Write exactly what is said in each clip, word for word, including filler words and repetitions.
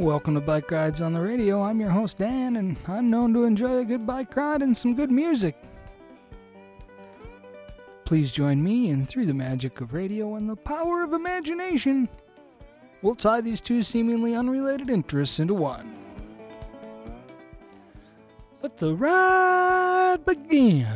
Welcome to Bike Rides on the Radio. I'm your host, Dan, and I'm known to enjoy a good bike ride and some good music. Please join me, and through the magic of radio and the power of imagination, we'll tie these two seemingly unrelated interests into one. Let the ride begin.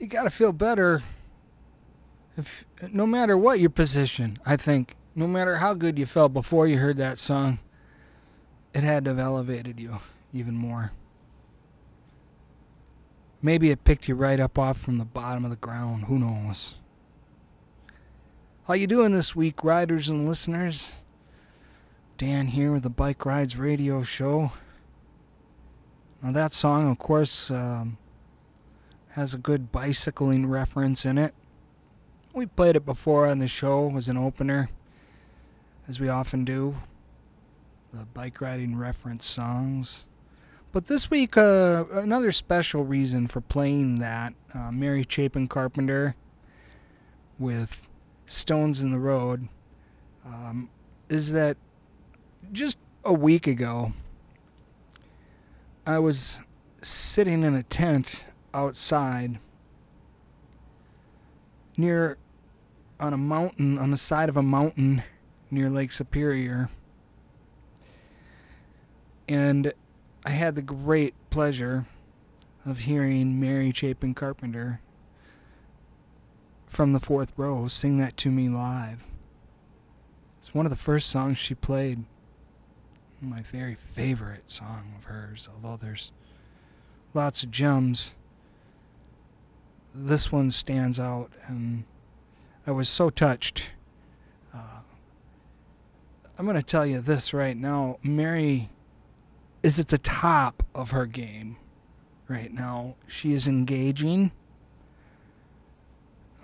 you got to feel better if, no matter what your position, I think. No matter how good you felt before you heard that song, it had to have elevated you even more. Maybe it picked you right up off from the bottom of the ground. Who knows? How you doing this week, riders and listeners? Dan here with the Bike Rides Radio Show. Now that song, of course, um, has a good bicycling reference in it. We played it before on the show as an opener, as we often do, the bike riding reference songs. But this week, uh, another special reason for playing that, uh, Mary Chapin Carpenter with Stones in the Road, um, is that just a week ago, I was sitting in a tent outside near on a mountain, on the side of a mountain near Lake Superior. And I had the great pleasure of hearing Mary Chapin Carpenter from the fourth row sing that to me live. It's one of the first songs she played. My very favorite song of hers, although there's lots of gems. This one stands out, and I was so touched. Uh, I'm going to tell you this right now. Mary is at the top of her game right now. She is engaging.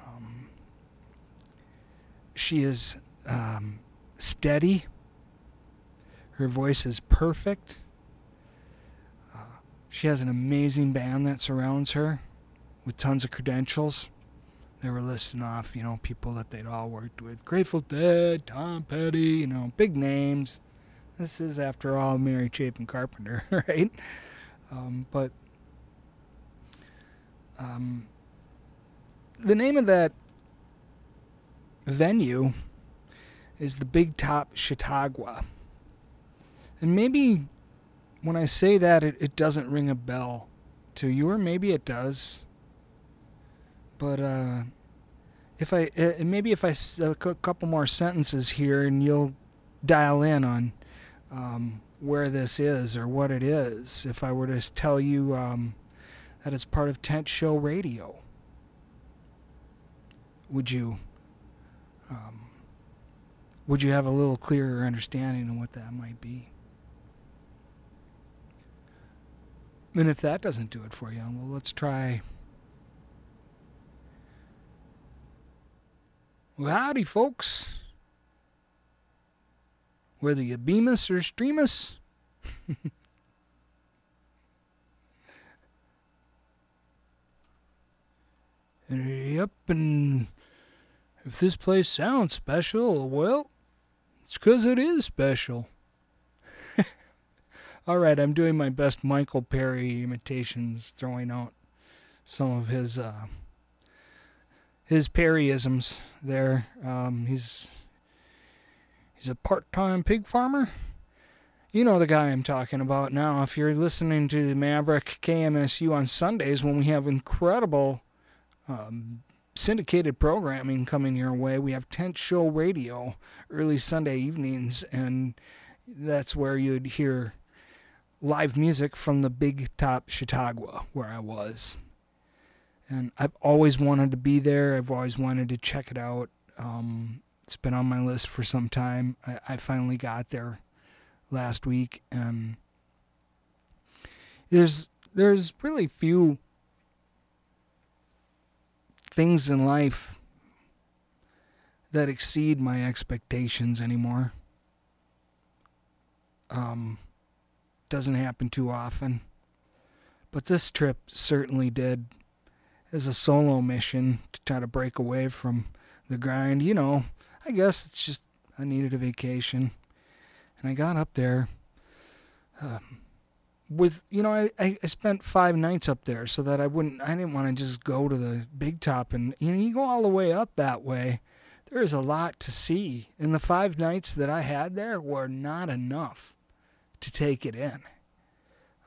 Um, she is um, steady. Her voice is perfect. Uh, she has an amazing band that surrounds her with tons of credentials. They were listing off, you know, people that they'd all worked with. Grateful Dead, Tom Petty, you know, big names. This is, after all, Mary Chapin Carpenter, right? Um, but um, the name of that venue is the Big Top Chautauqua. And maybe when I say that, it, it doesn't ring a bell to you, or maybe it does. But uh, if I uh, maybe if I s- a c- couple more sentences here, and you'll dial in on um, where this is or what it is. If I were to tell you um, that it's part of Tent Show Radio, would you um, would you have a little clearer understanding of what that might be? And if that doesn't do it for you, well, let's try. Well, howdy, folks. Whether you beam us or stream us. Yep, and if this place sounds special, well, it's 'cause it is special. All right, I'm doing my best Michael Perry imitations, throwing out some of his... Uh, His Perryisms there. Um, he's he's a part-time pig farmer. You know the guy I'm talking about now. If you're listening to Maverick K M S U on Sundays when we have incredible um, syndicated programming coming your way, we have Tent Show Radio early Sunday evenings, and that's where you'd hear live music from the Big Top Chautauqua, where I was. And I've always wanted to be there. I've always wanted to check it out. Um, it's been on my list for some time. I, I finally got there last week, and there's there's really few things in life that exceed my expectations anymore. Um, doesn't happen too often, but this trip certainly did. As a solo mission to try to break away from the grind. You know, I guess it's just I needed a vacation. And I got up there um, with, you know, I, I spent five nights up there so that I wouldn't, I didn't want to just go to the Big Top. And, you know, you go all the way up that way. There is a lot to see. And the five nights that I had there were not enough to take it in.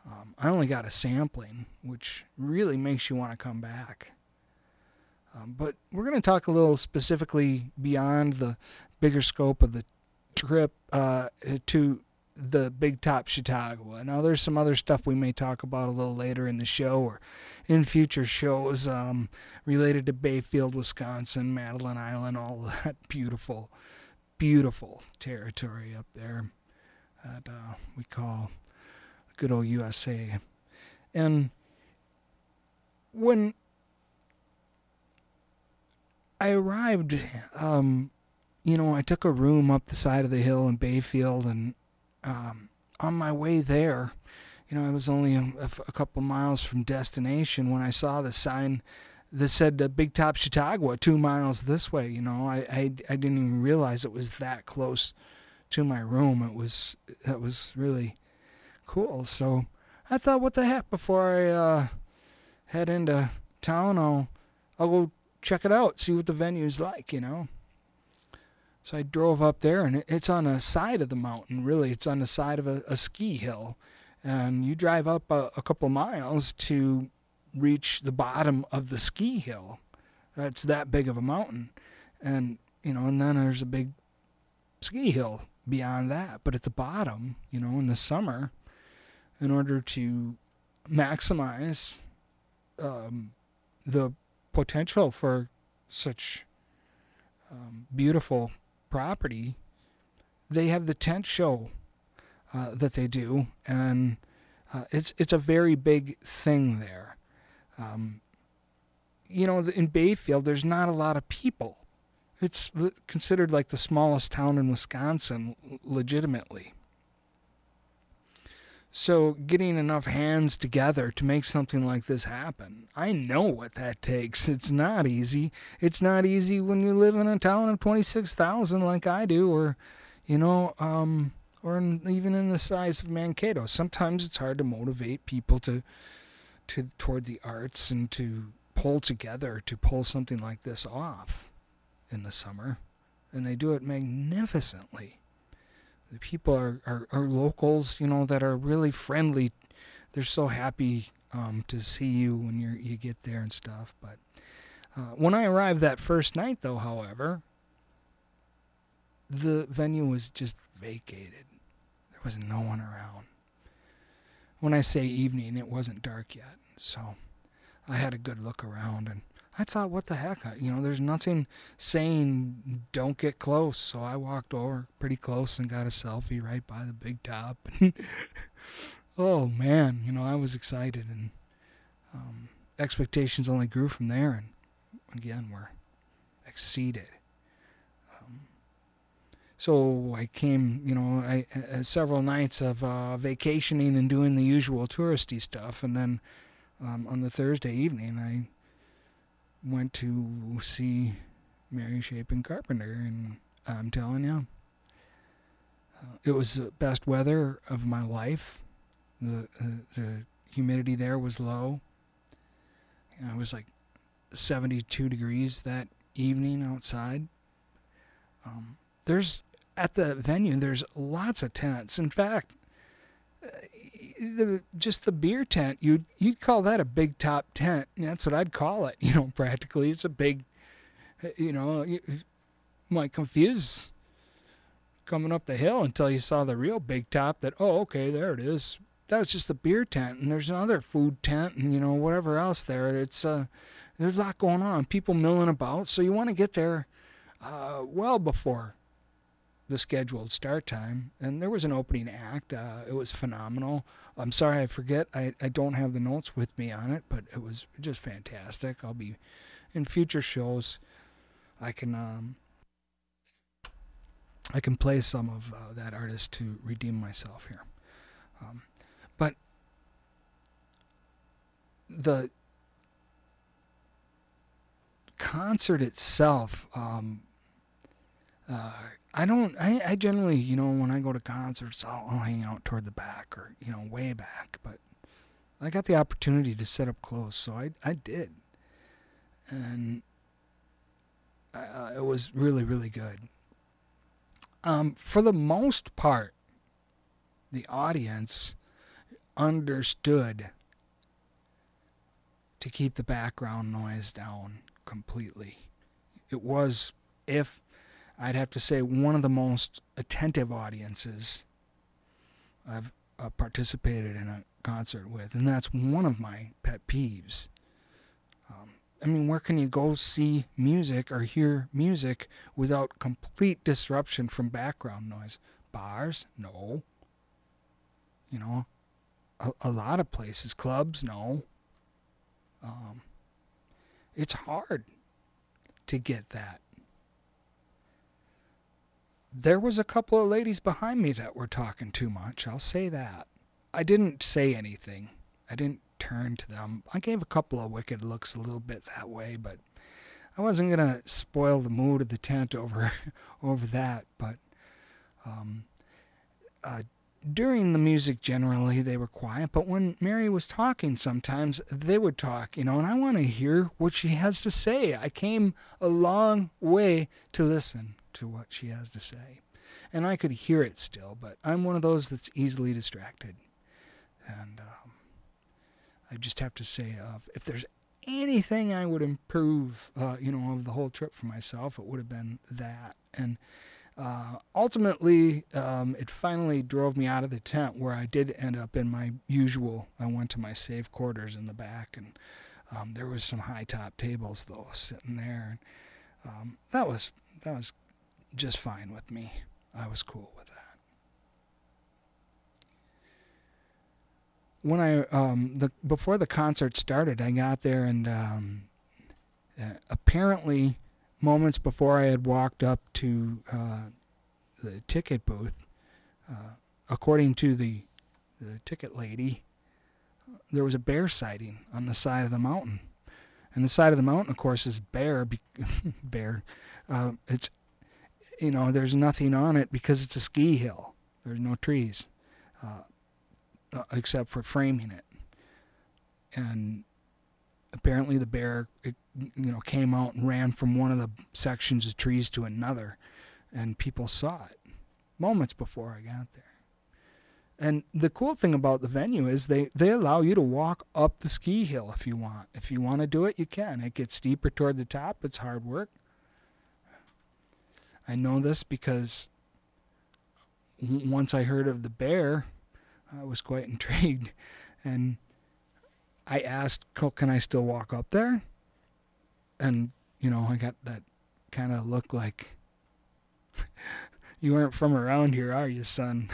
Um, I only got a sampling, which really makes you want to come back. Um, but we're going to talk a little specifically beyond the bigger scope of the trip uh, to the Big Top Chautauqua. Now, there's some other stuff we may talk about a little later in the show or in future shows um, related to Bayfield, Wisconsin, Madeline Island, all that beautiful, beautiful territory up there that uh, we call good old U S A. And when I arrived, um, you know, I took a room up the side of the hill in Bayfield, and um, on my way there, you know, I was only a, a couple miles from destination when I saw the sign that said uh, Big Top Chautauqua, two miles this way. You know, I, I, I didn't even realize it was that close to my room. It was, that was really cool. So I thought, what the heck, before I uh, head into town, I'll, I'll go check it out, see what the venue's like, you know. So I drove up there, and it's on a side of the mountain, really. It's on the side of a, a ski hill. And you drive up a, a couple miles to reach the bottom of the ski hill. That's that big of a mountain. And, you know, and then there's a big ski hill beyond that. But at the bottom, you know, in the summer, in order to maximize um, the potential for such um, beautiful property, they have the tent show uh, that they do, and uh, it's it's a very big thing there. Um, you know, in Bayfield, there's not a lot of people. It's considered like the smallest town in Wisconsin, legitimately. So getting enough hands together to make something like this happen, I know what that takes. It's not easy. It's not easy when you live in a town of twenty-six thousand like I do, or, you know, um, or in, even in the size of Mankato. Sometimes it's hard to motivate people to, to toward the arts and to pull together, to pull something like this off in the summer. And they do it magnificently. The people are, are, are locals, you know, that are really friendly. They're so happy um, to see you when you you get there and stuff. But uh, when I arrived that first night, though, however, the venue was just vacated. There was no one around. When I say evening, it wasn't dark yet. So I had a good look around, and I thought, what the heck? You know, there's nothing saying don't get close. So I walked over pretty close and got a selfie right by the Big Top. Oh, man, you know, I was excited, and um, expectations only grew from there, and again, were exceeded. Um, so I came, you know, I uh, several nights of uh, vacationing and doing the usual touristy stuff, and then um, on the Thursday evening, I went to see Mary Chapin Carpenter, and I'm telling you, uh, it was the best weather of my life. The uh, the humidity there was low. And it was like seventy-two degrees that evening outside. Um, there's at the venue. There's lots of tents. In fact, uh, The, just the beer tent, you'd, you'd call that a Big Top tent. That's what I'd call it, you know, practically. It's a big, you know, you might confuse coming up the hill until you saw the real Big Top that, oh, okay, there it is. That's just a beer tent, and there's another food tent and, you know, whatever else there. It's uh, there's a lot going on, people milling about, so you want to get there uh, well before the scheduled start time. And there was an opening act. Uh, it was phenomenal. I'm sorry, I forget. I, I don't have the notes with me on it, but it was just fantastic. I'll be in future shows. I can um, I can play some of uh, that artist to redeem myself here. Um, but the concert itself. Um, uh, I don't, I, I generally, you know, when I go to concerts, I'll, I'll hang out toward the back or, you know, way back. But I got the opportunity to sit up close, so I, I did. And I, uh, it was really, really good. Um, for the most part, the audience understood to keep the background noise down. completely. It was, if I'd have to say, one of the most attentive audiences I've uh, participated in a concert with, and that's one of my pet peeves. Um, I mean, where can you go see music or hear music without complete disruption from background noise? Bars? No. You know, a, a lot of places. Clubs? No. Um, it's hard to get that. There was a couple of ladies behind me that were talking too much. I'll say that. I didn't say anything. I didn't turn to them. I gave a couple of wicked looks a little bit that way, but I wasn't going to spoil the mood of the tent over over that. But um, uh, during the music, generally, they were quiet. But when Mary was talking, sometimes they would talk, you know, and I want to hear what she has to say. I came a long way to listen to what she has to say. And I could hear it still, but I'm one of those that's easily distracted. And um, I just have to say, uh, if there's anything I would improve, uh, you know, of the whole trip for myself, it would have been that. And uh, ultimately, um, it finally drove me out of the tent, where I did end up in my usual, I went to my safe quarters in the back, and um, there was some high-top tables, though, sitting there. And, um, that was that was just fine with me. I was cool with that. When I, um, the, before the concert started, I got there, and um, uh, apparently moments before I had walked up to uh, the ticket booth, uh, according to the, the ticket lady, there was a bear sighting on the side of the mountain. And the side of the mountain, of course, is bare. Be bare. Uh, it's, you know, there's nothing on it because it's a ski hill. There's no trees. Uh, Uh, except for framing it. And apparently the bear, it, you know, came out and ran from one of the sections of trees to another, and people saw it moments before I got there. And the cool thing about the venue is they, they allow you to walk up the ski hill if you want. If you want to do it, you can. It gets steeper toward the top. It's hard work. I know this because once I heard of the bear, I was quite intrigued, and I asked, can I still walk up there? And, you know, I got that kind of look like, you aren't from around here, are you, son?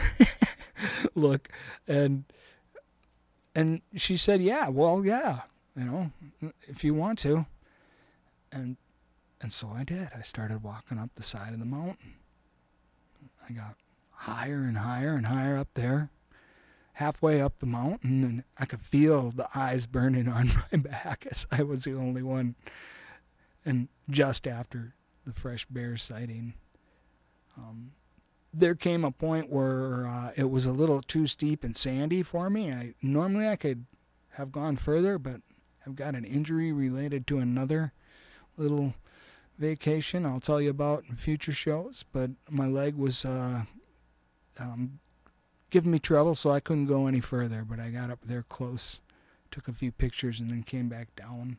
Look, and and she said, yeah, well, yeah, you know, if you want to. And, and so I did. I started walking up the side of the mountain. I got higher and higher and higher up there. Halfway up the mountain, and I could feel the eyes burning on my back as I was the only one. And just after the fresh bear sighting, um, there came a point where uh, it was a little too steep and sandy for me. I normally I could have gone further, but I've got an injury related to another little vacation I'll tell you about in future shows. But my leg was uh, um, giving me trouble, so I couldn't go any further. But I got up there close, took a few pictures, and then came back down.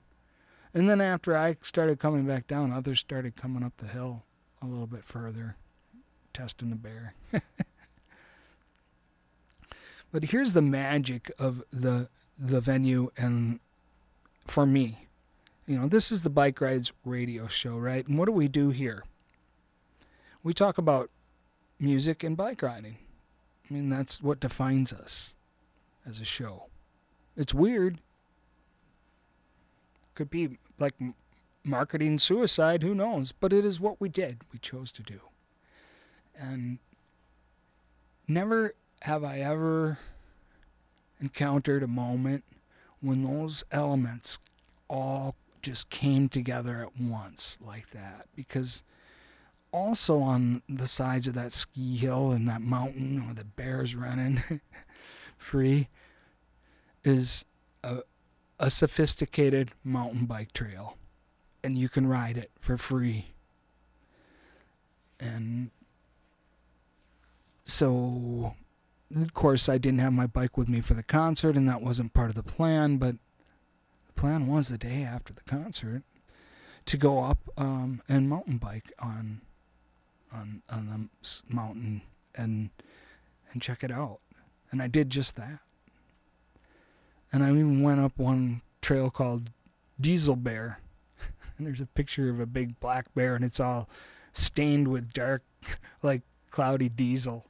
And then after I started coming back down, others started coming up the hill a little bit further, testing the bear. But here's the magic of the the venue, and for me, you know, this is the Bike Rides radio show, right? And what do we do here? We talk about music and bike riding. I mean, that's what defines us as a show. It's weird. Could be like marketing suicide, who knows? But it is what we did, we chose to do. And never have I ever encountered a moment when those elements all just came together at once like that. Because also on the sides of that ski hill and that mountain where the bear's running free is a, a sophisticated mountain bike trail, and you can ride it for free. And so, of course, I didn't have my bike with me for the concert, and that wasn't part of the plan, but the plan was the day after the concert to go up um, and mountain bike on on on the mountain and and check it out. And I did just that. And I even went up one trail called Diesel Bear. And there's a picture of a big black bear, and it's all stained with dark, like cloudy diesel.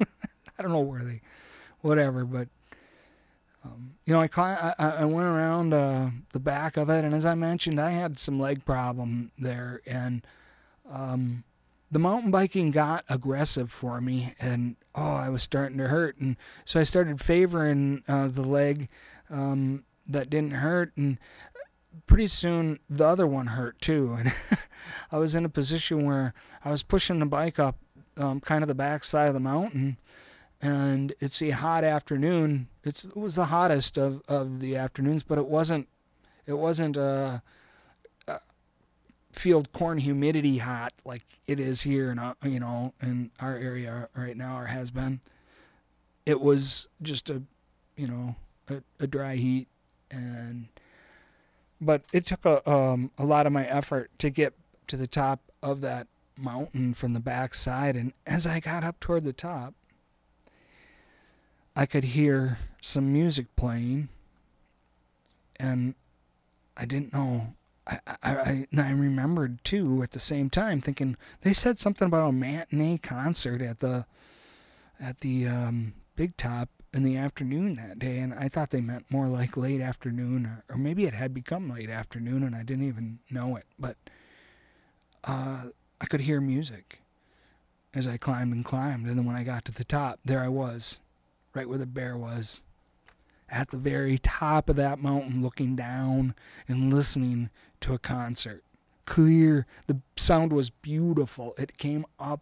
I don't know where they, whatever, but, um, you know, I, climb, I I went around uh, the back of it, and as I mentioned, I had some leg problem there, and um, the mountain biking got aggressive for me, and, oh, I was starting to hurt, and so I started favoring uh, the leg um, that didn't hurt, and pretty soon the other one hurt too, and I was in a position where I was pushing the bike up um, kind of the backside of the mountain, and it's a hot afternoon. It's, it was the hottest of, of the afternoons, but it wasn't it wasn't a, a field corn humidity hot like it is here in uh, you know in our area right now, or has been. It was just a you know a, a dry heat, and but it took a um, a lot of my effort to get to the top of that mountain from the backside. And as I got up toward the top, I could hear some music playing, and I didn't know. I I, I, I remembered too at the same time, thinking they said something about a matinee concert at the at the um, Big Top in the afternoon that day, and I thought they meant more like late afternoon, or, or maybe it had become late afternoon and I didn't even know it, but uh, I could hear music as I climbed and climbed, and then when I got to the top, there I was, right where the bear was, at the very top of that mountain, looking down and listening to a concert. Clear, the sound was beautiful. It came up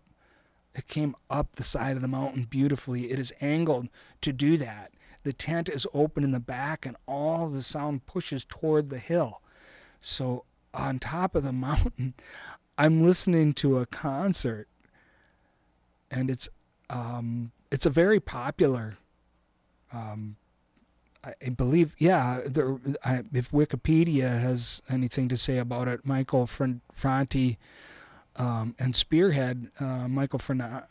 It came up the side of the mountain beautifully. It is angled to do that. The tent is open in the back, and all the sound pushes toward the hill. So on top of the mountain, I'm listening to a concert, and it's um, it's a very popular. Um, I, I believe, yeah. There, I, if Wikipedia has anything to say about it, Michael Franti. Um, and Spearhead, uh, Michael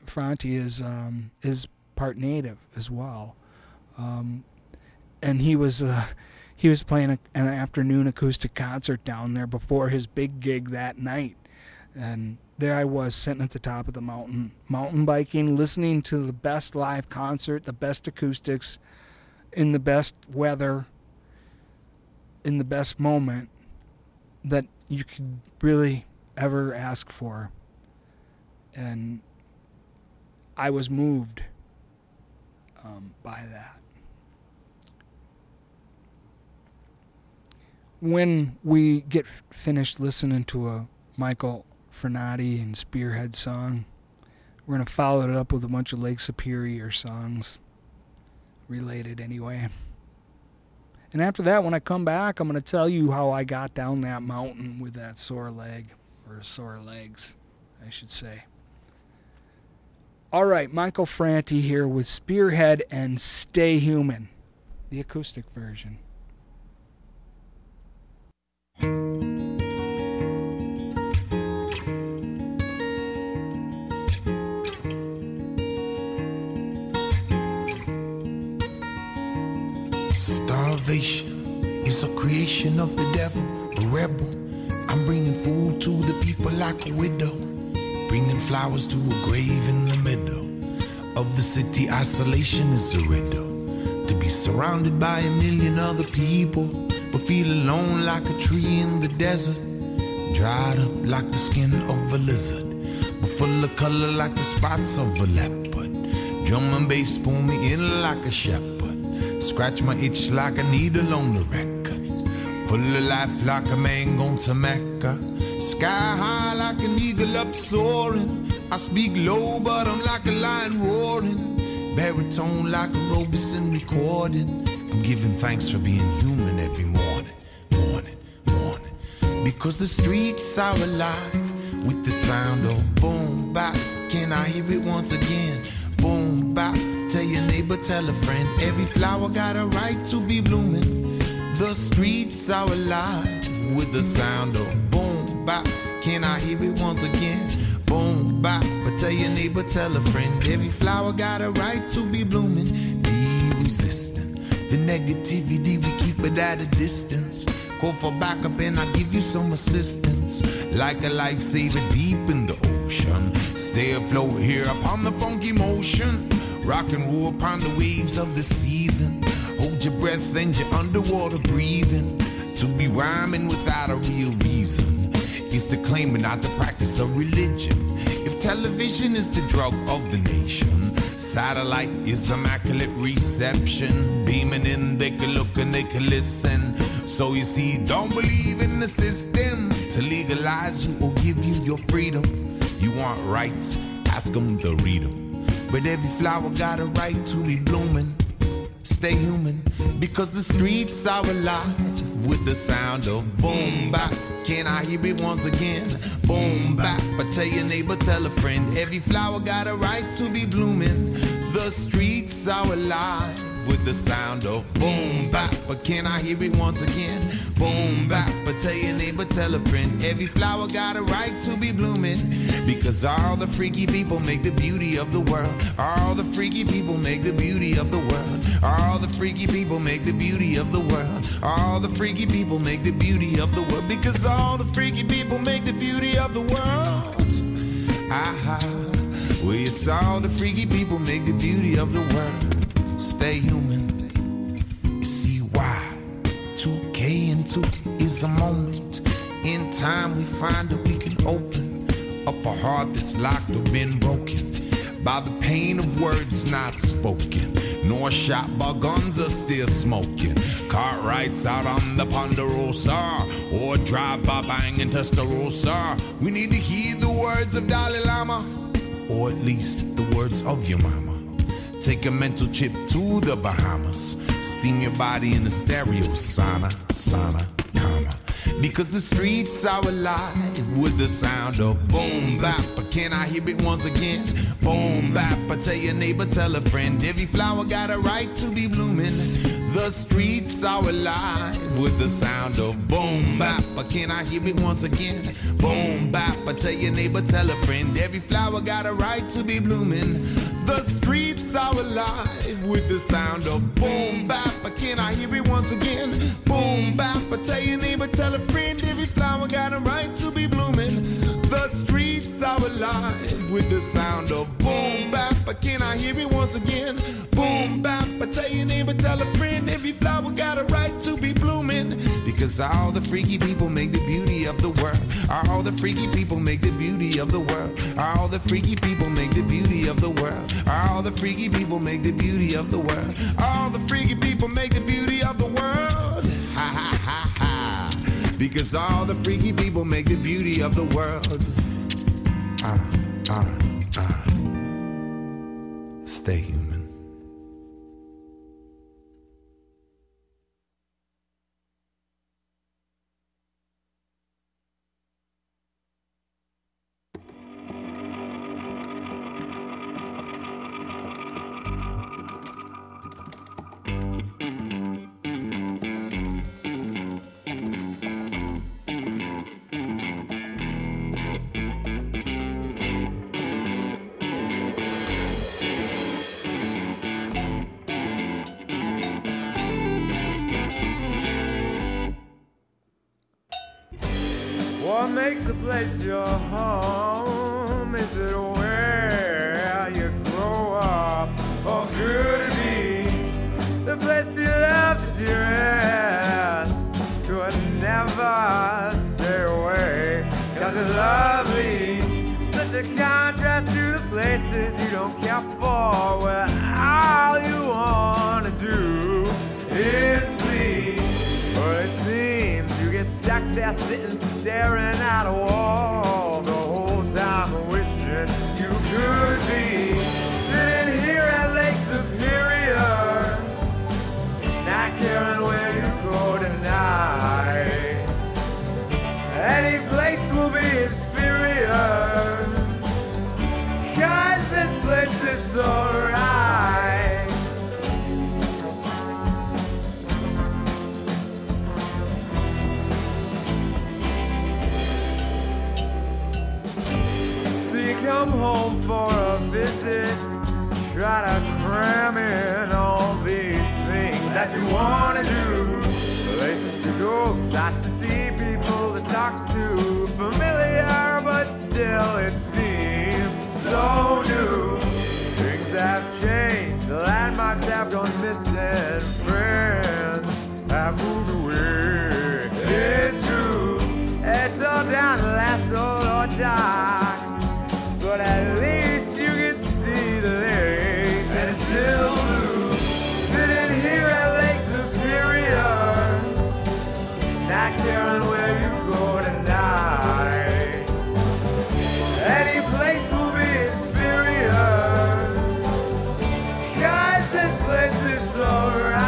Franti is um, is part native as well, um, and he was uh, he was playing a, an afternoon acoustic concert down there before his big gig that night, and there I was sitting at the top of the mountain, mountain biking, listening to the best live concert, the best acoustics, in the best weather, in the best moment that you could really ever ask for, and I was moved um, by that. When we get f- finished listening to a Michael Franti and Spearhead song, we're going to follow it up with a bunch of Lake Superior songs, related anyway. And after that, when I come back, I'm going to tell you how I got down that mountain with that sore leg. Or sore legs, I should say. All right, Michael Franti here with Spearhead and Stay Human, the acoustic version. Starvation is a creation of the devil, a rebel. I'm bringing food to the people like a widow, bringing flowers to a grave in the middle of the city. Isolation is a riddle, to be surrounded by a million other people, but feel alone like a tree in the desert, dried up like the skin of a lizard, but full of color like the spots of a leopard. Drum and bass pull me in like a shepherd, scratch my itch like a needle on the record. Full of life like a mango to Mecca, sky high like an eagle up soaring. I speak low but I'm like a lion roaring, baritone like a Robinson recording. I'm giving thanks for being human every morning, morning, morning. Because the streets are alive with the sound of boom bap. Can I hear it once again? Boom bap. Tell your neighbor, tell a friend. Every flower got a right to be blooming. The streets are alive with the sound of boom. boom, bop. Can I hear it once again? Boom, bop. But tell your neighbor, tell a friend. Every flower got a right to be blooming. Be resistant. The negativity, we keep it at a distance. Call for backup and I'll give you some assistance. Like a lifesaver deep in the ocean. Stay afloat here upon the funky motion. Rock and roll upon the waves of the season. Hold your breath and your underwater breathing. To be rhyming without a real reason is to claim and not the practice of religion. If television is the drug of the nation, satellite is immaculate reception. Beaming in, they can look and they can listen. So you see, don't believe in the system. To legalize you or give you your freedom. You want rights, ask them to read them. But every flower got a right to be blooming. Stay human, because the streets are alive with the sound of boom bap. Can I hear it once again? Boom bap. But tell your neighbor, tell a friend. Every flower got a right to be blooming. The streets are alive with the sound of boom bap. But can I hear it once again? Boom bap. But tell your neighbor, tell a friend. Every flower got a right to be blooming. Because all the freaky people make the beauty of the world. All the freaky people make the beauty of the world. All the freaky people make the beauty of the world. All the freaky people make the beauty of the world. Because all the freaky people make the beauty of the world. Aha. Well, it's all the freaky people make the beauty of the world. Stay human. You see why? two K and two is a moment. In time we find that we can open up a heart that's locked or been broken by the pain of words not spoken, nor shot by guns are still smoking. Cartwrights out on the Ponderosa, or drive by bang in Testarossa. We need to hear the words of Dalai Lama, or at least the words of your mama. Take a mental trip to the Bahamas. Steam your body in a stereo sauna, sauna, comma. Because the streets are alive with the sound of boom bap. But can I hear it once again? Boom bap. But tell your neighbor, tell a friend. Every flower got a right to be blooming. The streets are alive with the sound of boom bap. But can I hear it once again? Boom bap. But tell your neighbor, tell a friend. Every flower got a right to be blooming. The streets are alive with the sound of boom bap. But can I hear it once again? Boom bap. But tell your neighbor, tell a friend. Every flower got a right to be blooming. The streets are alive with the sound of boom bap. But can I hear it once again? Boom bap. But tell your neighbor, tell a friend. Every flower got a right to be blooming. Because all the freaky people make the beauty of the world. All the freaky people make the beauty of the world. All the freaky people make the beauty of the world. All the freaky people make the beauty of the world. All the freaky people make the beauty of the world. Ha ha ha ha. Because all the freaky people make the beauty of the world. Ah, ah, ah. Stay human. Place your home, is it where you grow up? Or could it be the place you love to rest? Could never stay away, 'cause it's lovely. Such a contrast to the places you don't care for, where all you want to do is flee. But it seems you get stuck there sitting staring at a wall the whole time, wishing you could be sitting here at Lake Superior, not caring where you go tonight. Any place will be inferior, 'cause this place is so right. cramming all these things that you want to do. Places to go, sights to see, people to talk to. Familiar, but still it seems so new. Things have changed, the landmarks have gone missing. Friends have moved away. It's true, it's all down to last, all or dark. But at least you can see the lake, and it's still blue. Sitting here at Lake Superior, not caring where you go tonight. Any place will be inferior, 'cause this place is so right.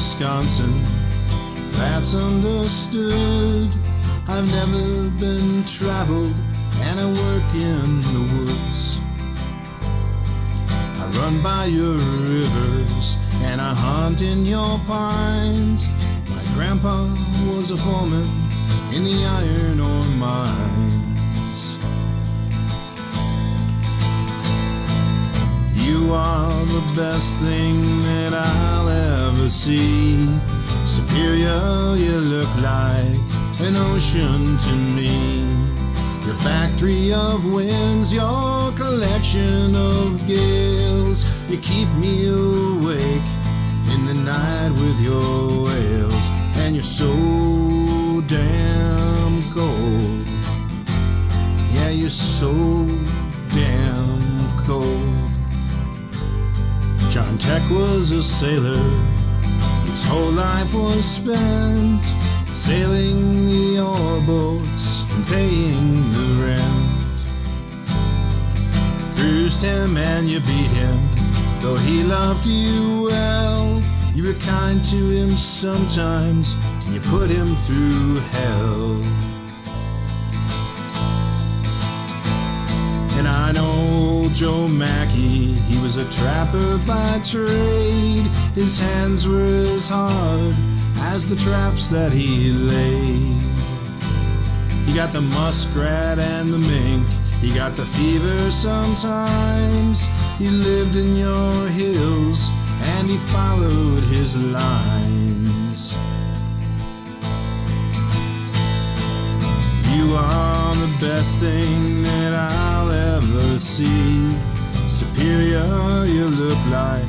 Wisconsin, that's understood. I've never been traveled, and I work in the woods. I run by your rivers, and I hunt in your pines. My grandpa was a foreman in the iron ore mines. You are the best thing that I'll ever see. Superior, you look like an ocean to me. Your factory of winds, your collection of gales, you keep me awake in the night with your wails. And you're so damn cold. Yeah, you're so damn cold. John Tech was a sailor, his whole life was spent sailing the ore boats and paying the rent. Bruised him and you beat him, though he loved you well. You were kind to him sometimes, and you put him through hell. And I know Joe Mackey, he was a trapper by trade. His hands were as hard as the traps that he laid. He got the muskrat and the mink, he got the fever sometimes. He lived in your hills, and he followed his lines. You You are the best thing that I'll ever see. Superior, you look like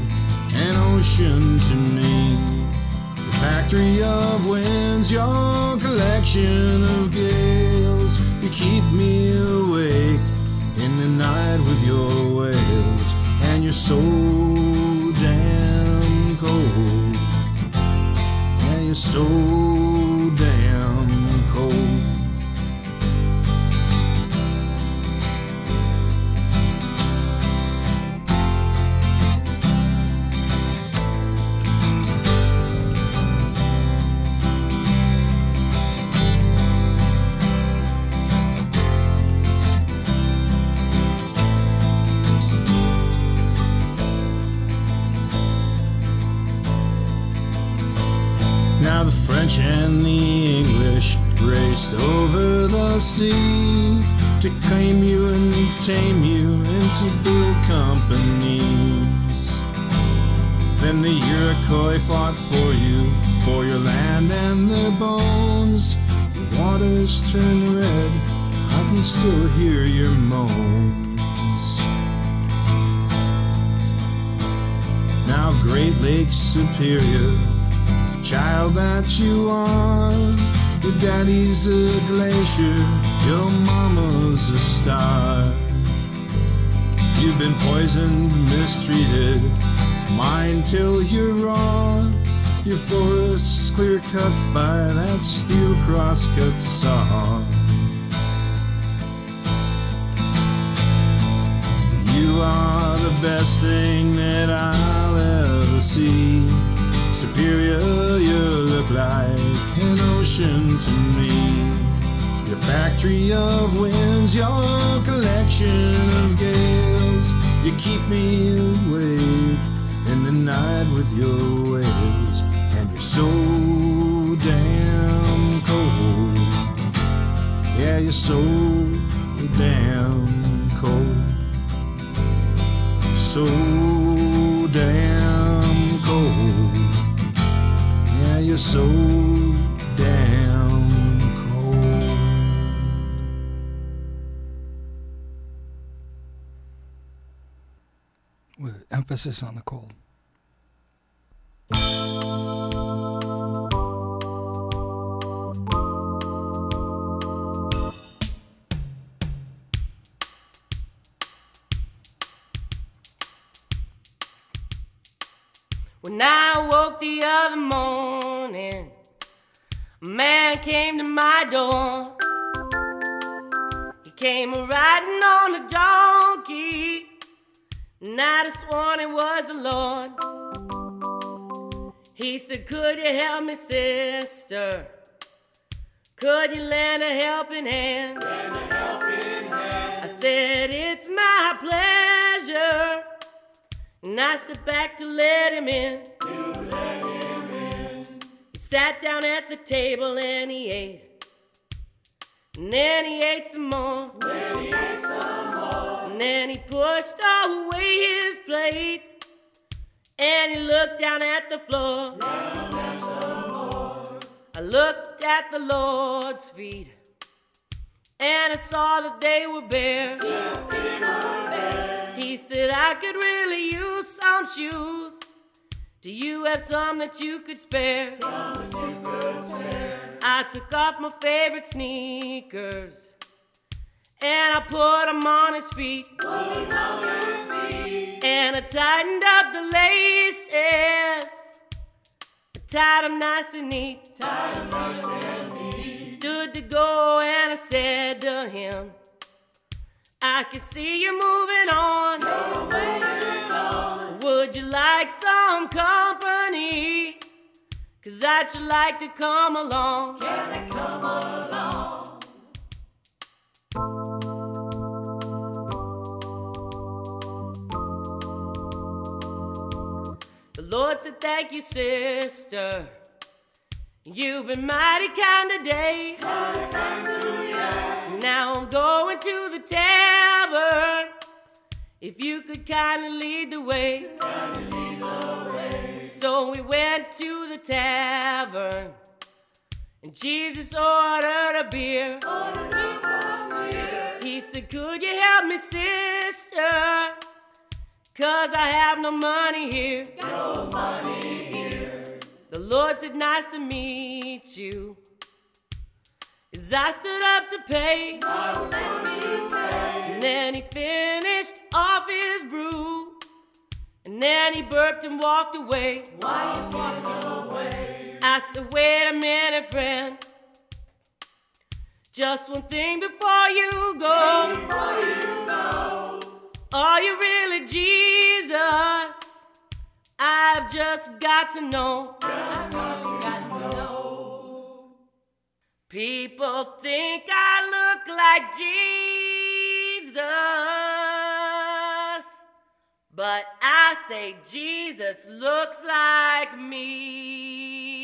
an ocean to me. The factory of winds, your collection of gales. You keep me awake in the night with your wails. And you're so damn cold. And you're so damn cold. French and the English raced over the sea to claim you and tame you and to build companies. Then the Iroquois fought for you, for your land and their bones. The waters turn red, I can still hear your moans. Now Great Lake Superior, child that you are, your daddy's a glacier, your mama's a star. You've been poisoned, mistreated, mine till you're raw. Your forest's clear cut by that steel crosscut saw. You are the best thing that I'll ever see. Superior, you look like an ocean to me. Your factory of winds, your collection of gales. You keep me awake in the night with your waves. And you're so damn cold. Yeah, you're so damn cold. So damn cold. You're so damn cold. With emphasis on the cold. When I woke the other morning, a man came to my door. He came riding on a donkey, and I'd have sworn it was the Lord. He said, could you help me, sister? Could you lend a helping hand? Lend a helping hand. I said, it's my pleasure. And I stepped back to let him in. You let him in. He sat down at the table and he ate. And then he ate some more. Then he ate some more. And then he pushed away his plate. And he looked down at the floor. Down at some more. I looked at the Lord's feet. And I saw that they were bare. He said, I could really use some shoes. Do you have some that you could spare? Some that you could spare. I took off my favorite sneakers and I put them on his feet. On his feet. And I tightened up the laces. I tied them nice and neat. Tied them nice and neat. Stood to go and I said to him, I can see you're moving on. You're moving on. Would you like some company? Cause I'd sure like to come along. Can I come along? The Lord said, thank you, sister. You've been mighty kind today. Mighty kind today. Now I'm going to the tavern. If you could kindly lead the way. Kindly lead the way. So we went to the tavern. And Jesus ordered a beer. Ordered a beer. He said, could you help me, sister? Cause I have no money here. No money here. The Lord said, nice to meet you. As I stood up to pay, I was going to pay. And then he finished off his brew. And then he burped and walked away. Why you walked away? I said, wait a minute, friend. Just one thing before you go. Before you go. Are you really Jesus? I've just got to know. I've got to know. know. People think I look like Jesus, but I say Jesus looks like me.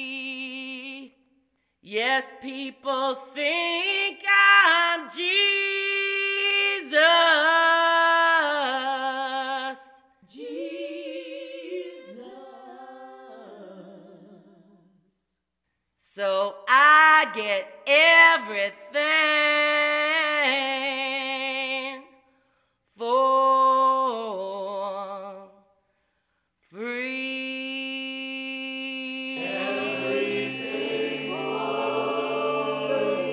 Yes, people think I'm Jesus. So I get everything for free. Everything for free.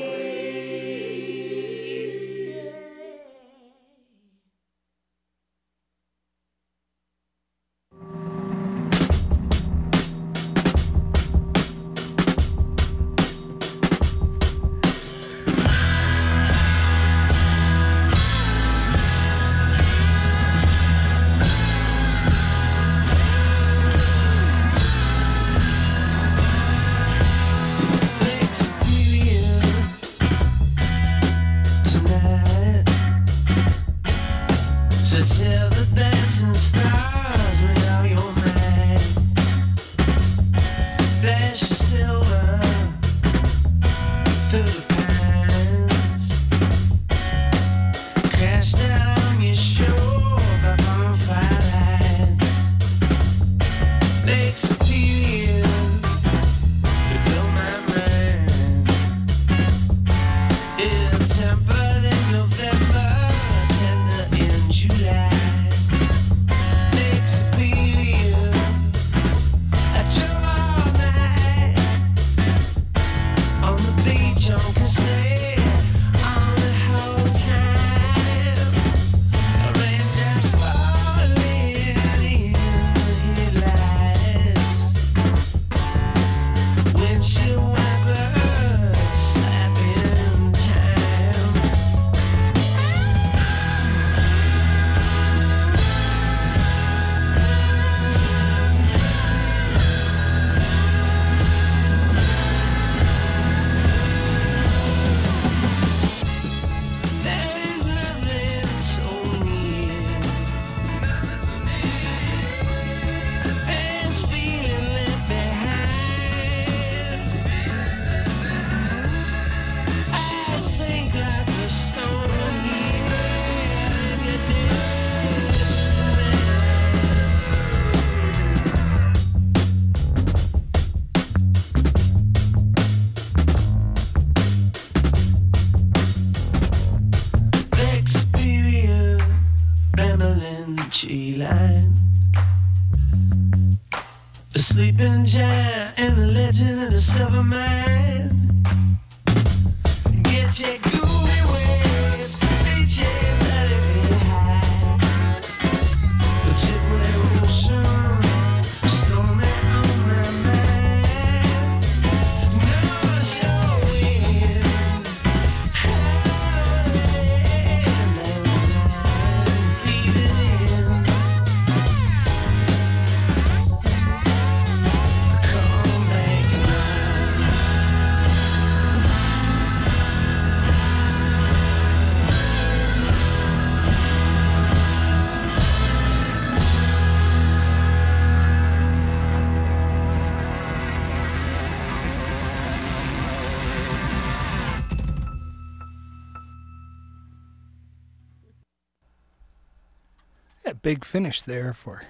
Big finish there for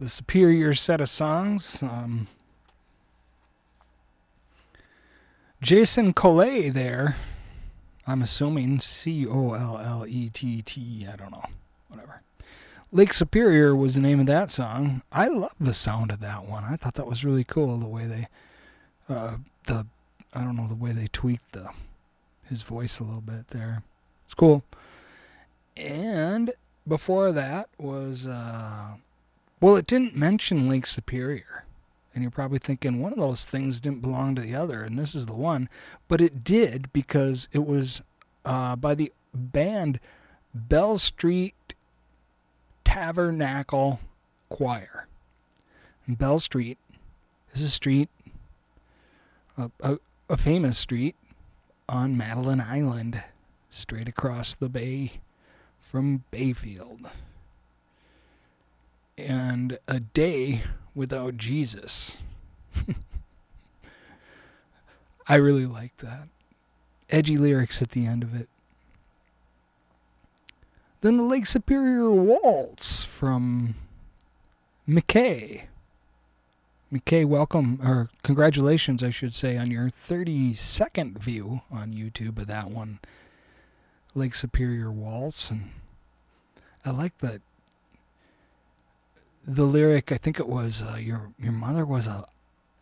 the Superior set of songs. Um, Jason Collet there. I'm assuming C O L L E T T. I don't know. Whatever. Lake Superior was the name of that song. I love the sound of that one. I thought that was really cool, the way they, uh, the, I don't know, the way they tweaked the his voice a little bit there. It's cool. And before that was, uh, well, it didn't mention Lake Superior. And you're probably thinking one of those things didn't belong to the other, and this is the one. But it did, because it was uh, by the band Bell Street Tabernacle Choir. And Bell Street is a street, a, a, a famous street on Madeline Island, straight across the bay from Bayfield. And a day without Jesus. I really like that. Edgy lyrics at the end of it. Then the Lake Superior Waltz from McKay. McKay, welcome, or congratulations, I should say, on your thirty-second view on YouTube of that one. Lake Superior Waltz. And I like the, the lyric, I think it was, uh, your your mother was a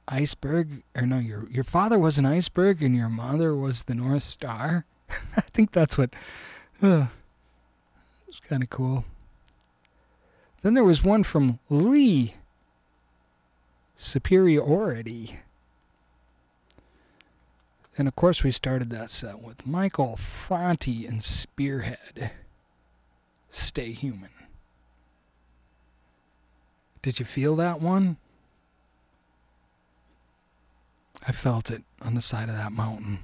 iceberg, or no, your your father was an iceberg and your mother was the North Star. I think that's what... Uh, It's kind of cool. Then there was one from Lee, Superiority. And of course we started that set with Michael Franti and Spearhead, Stay Human. Did you feel that one? I felt it on the side of that mountain.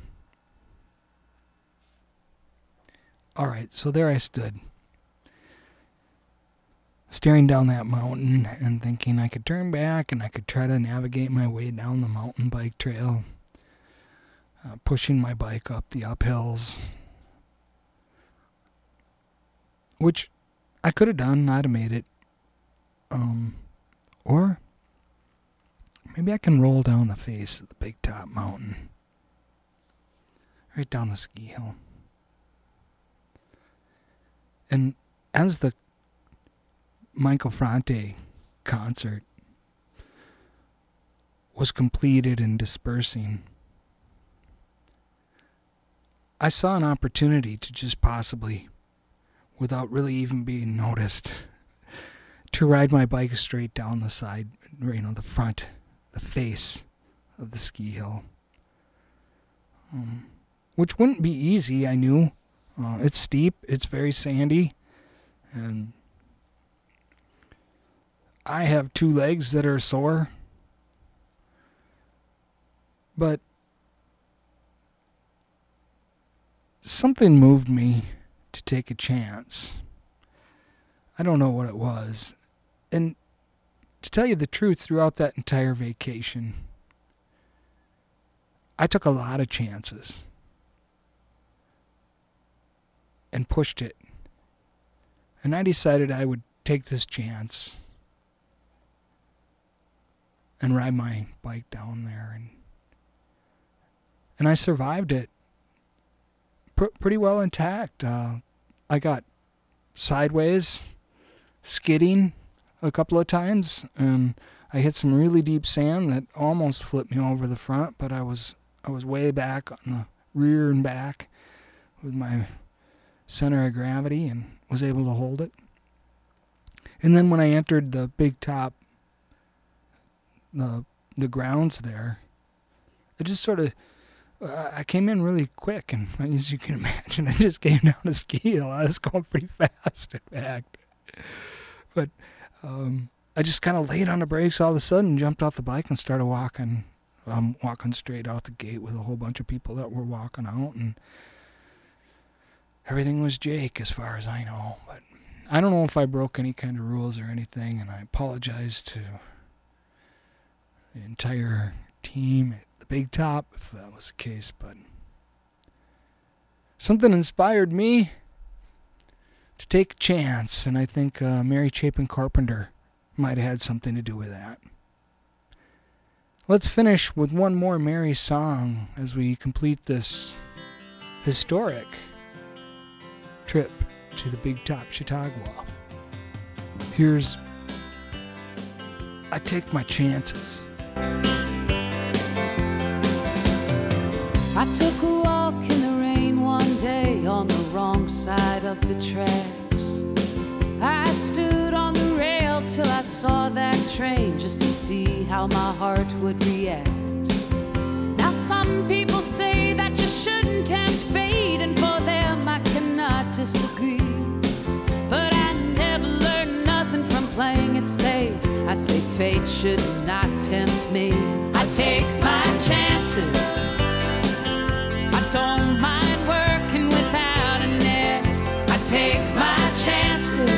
All right, so there I stood, staring down that mountain and thinking I could turn back and I could try to navigate my way down the mountain bike trail, uh, pushing my bike up the uphills, which I could have done. I'd have made it. Um, or maybe I can roll down the face of the Big Top Mountain, right down the ski hill. And as the Michael Franti concert was completed and dispersing, I saw an opportunity to just possibly, without really even being noticed, to ride my bike straight down the side, you know, the front, the face of the ski hill, um, which wouldn't be easy, I knew. Uh, it's steep, it's very sandy, and I have two legs that are sore, but something moved me to take a chance. I don't know what it was. And to tell you the truth, throughout that entire vacation, I took a lot of chances and pushed it. And I decided I would take this chance and ride my bike down there. And and I survived it pr- pretty well intact. Uh, I got sideways, skidding a couple of times. And I hit some really deep sand that almost flipped me over the front. But I was I was way back on the rear and back with my center of gravity and was able to hold it. And then when I entered the Big Top, the the grounds there, I just sort of, uh, I came in really quick, and as you can imagine, I just came down a ski hill. I was going pretty fast, in fact. But um, I just kind of laid on the brakes all of a sudden, jumped off the bike and started walking, um, walking straight out the gate with a whole bunch of people that were walking out, and everything was Jake as far as I know. But I don't know if I broke any kind of rules or anything, and I apologize to the entire team at the Big Top if that was the case. But something inspired me to take a chance, and I think uh, Mary Chapin Carpenter might have had something to do with that. Let's finish with one more Mary song as we complete this historic trip to the Big Top Chautauqua. Here's I Take My Chances. I took a walk in the rain one day on the wrong side of the tracks. I stood on the rail till I saw that train just to see how my heart would react. Now some people say that you shouldn't tempt fate, and for them I cannot disagree. But I never learned nothing from playing it safe. I say fate should not tempt me. I take my chances. Don't mind working without a net. I take my chances.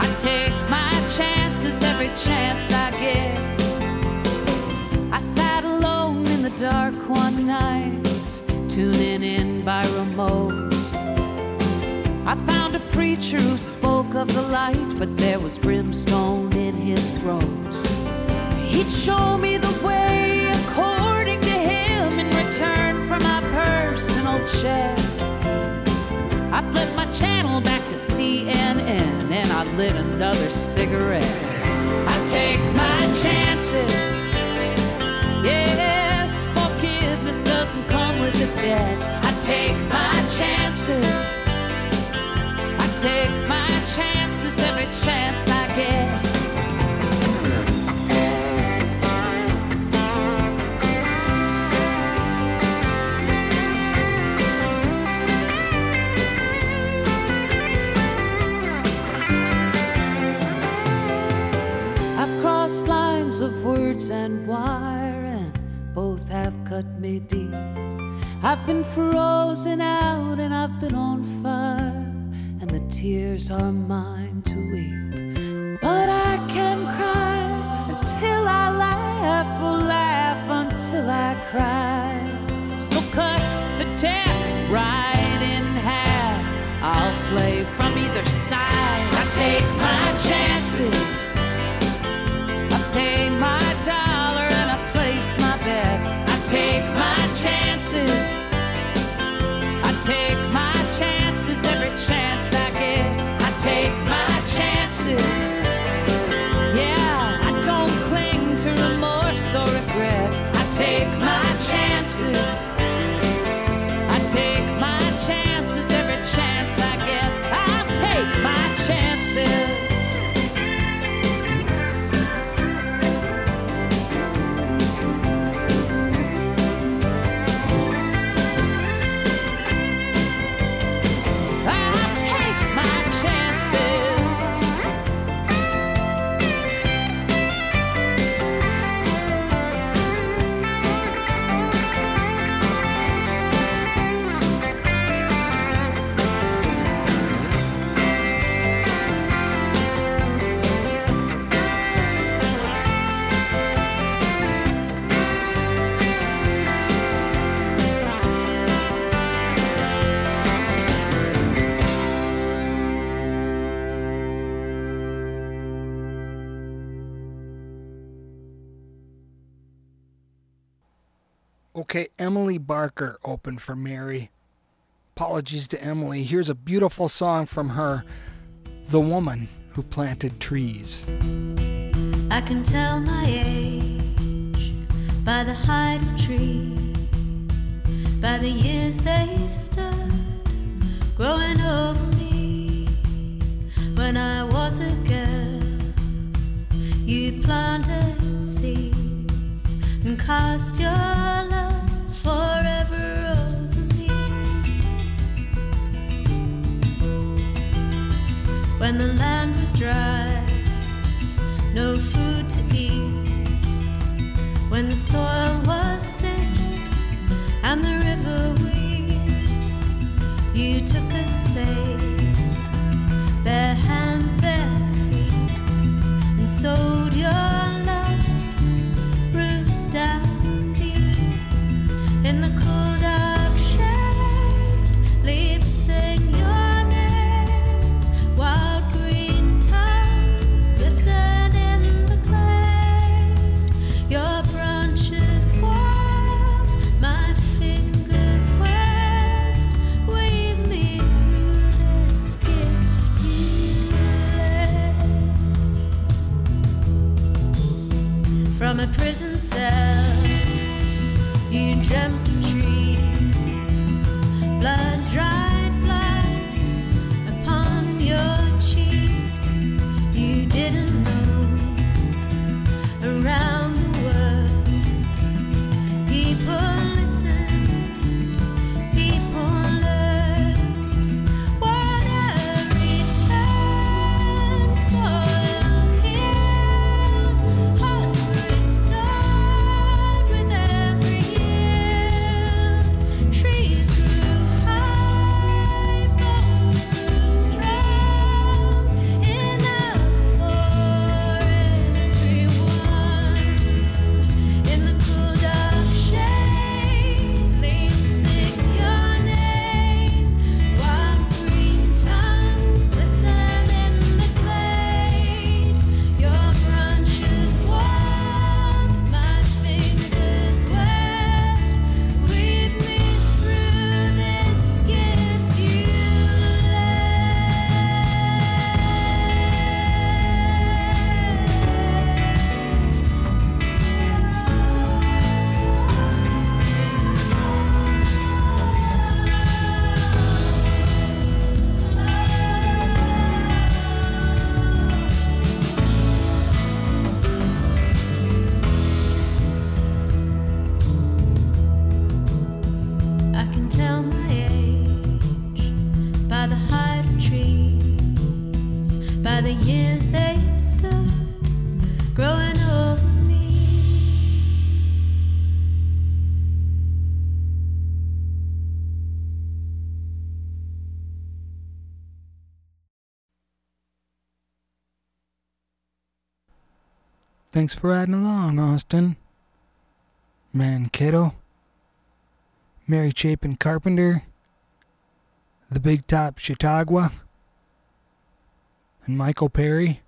I take my chances every chance I get. I sat alone in the dark one night, tuning in by remote. I found a preacher who spoke of the light, but there was brimstone in his throat. He'd show me the way according to him in return for my personal check. I flipped my channel back to C N N and I lit another cigarette. I take my chances. Yes, forgiveness doesn't come with a debt. I take my chances. I take my chances every chance I get. Of words and wire, and both have cut me deep. I've been frozen out and I've been on fire, and the tears are mine to weep. But I can cry until I laugh, or laugh until I cry. So cut the death right in half. I'll play from either side. I take my chances. Pay my dollar and I place my bet. I take my chances. I take my chances every chance I get. I take my chances. Yeah, I don't cling to remorse or regret. I take my chances. I take my chances every chance I get. I take my chances. Okay, Emily Barker opened for Mary. Apologies to Emily. Here's a beautiful song from her, The Woman Who Planted Trees. I can tell my age by the height of trees, by the years they've stood growing over me. When I was a girl, you planted seeds and cast your love forever over me. When the land was dry, no food to eat, when the soil was sick and the river weak, you took a spade, bare hands, bare feet, and sowed your love roots down. In the cool dark shade, leaves sing your name. Wild green tongues glisten in the glade. Your Thanks for riding along, Austin. Man Kiddo. Mary Chapin Carpenter. The Big Top Chautauqua. And Michael Perry.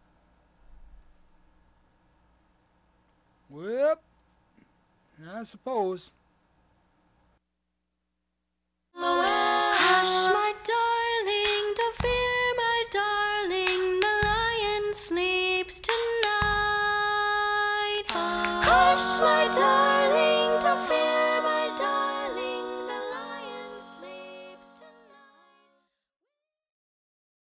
Well, I suppose. Hush, my darling, don't fear, my darling, the lion sleeps tonight. Hush, my darling.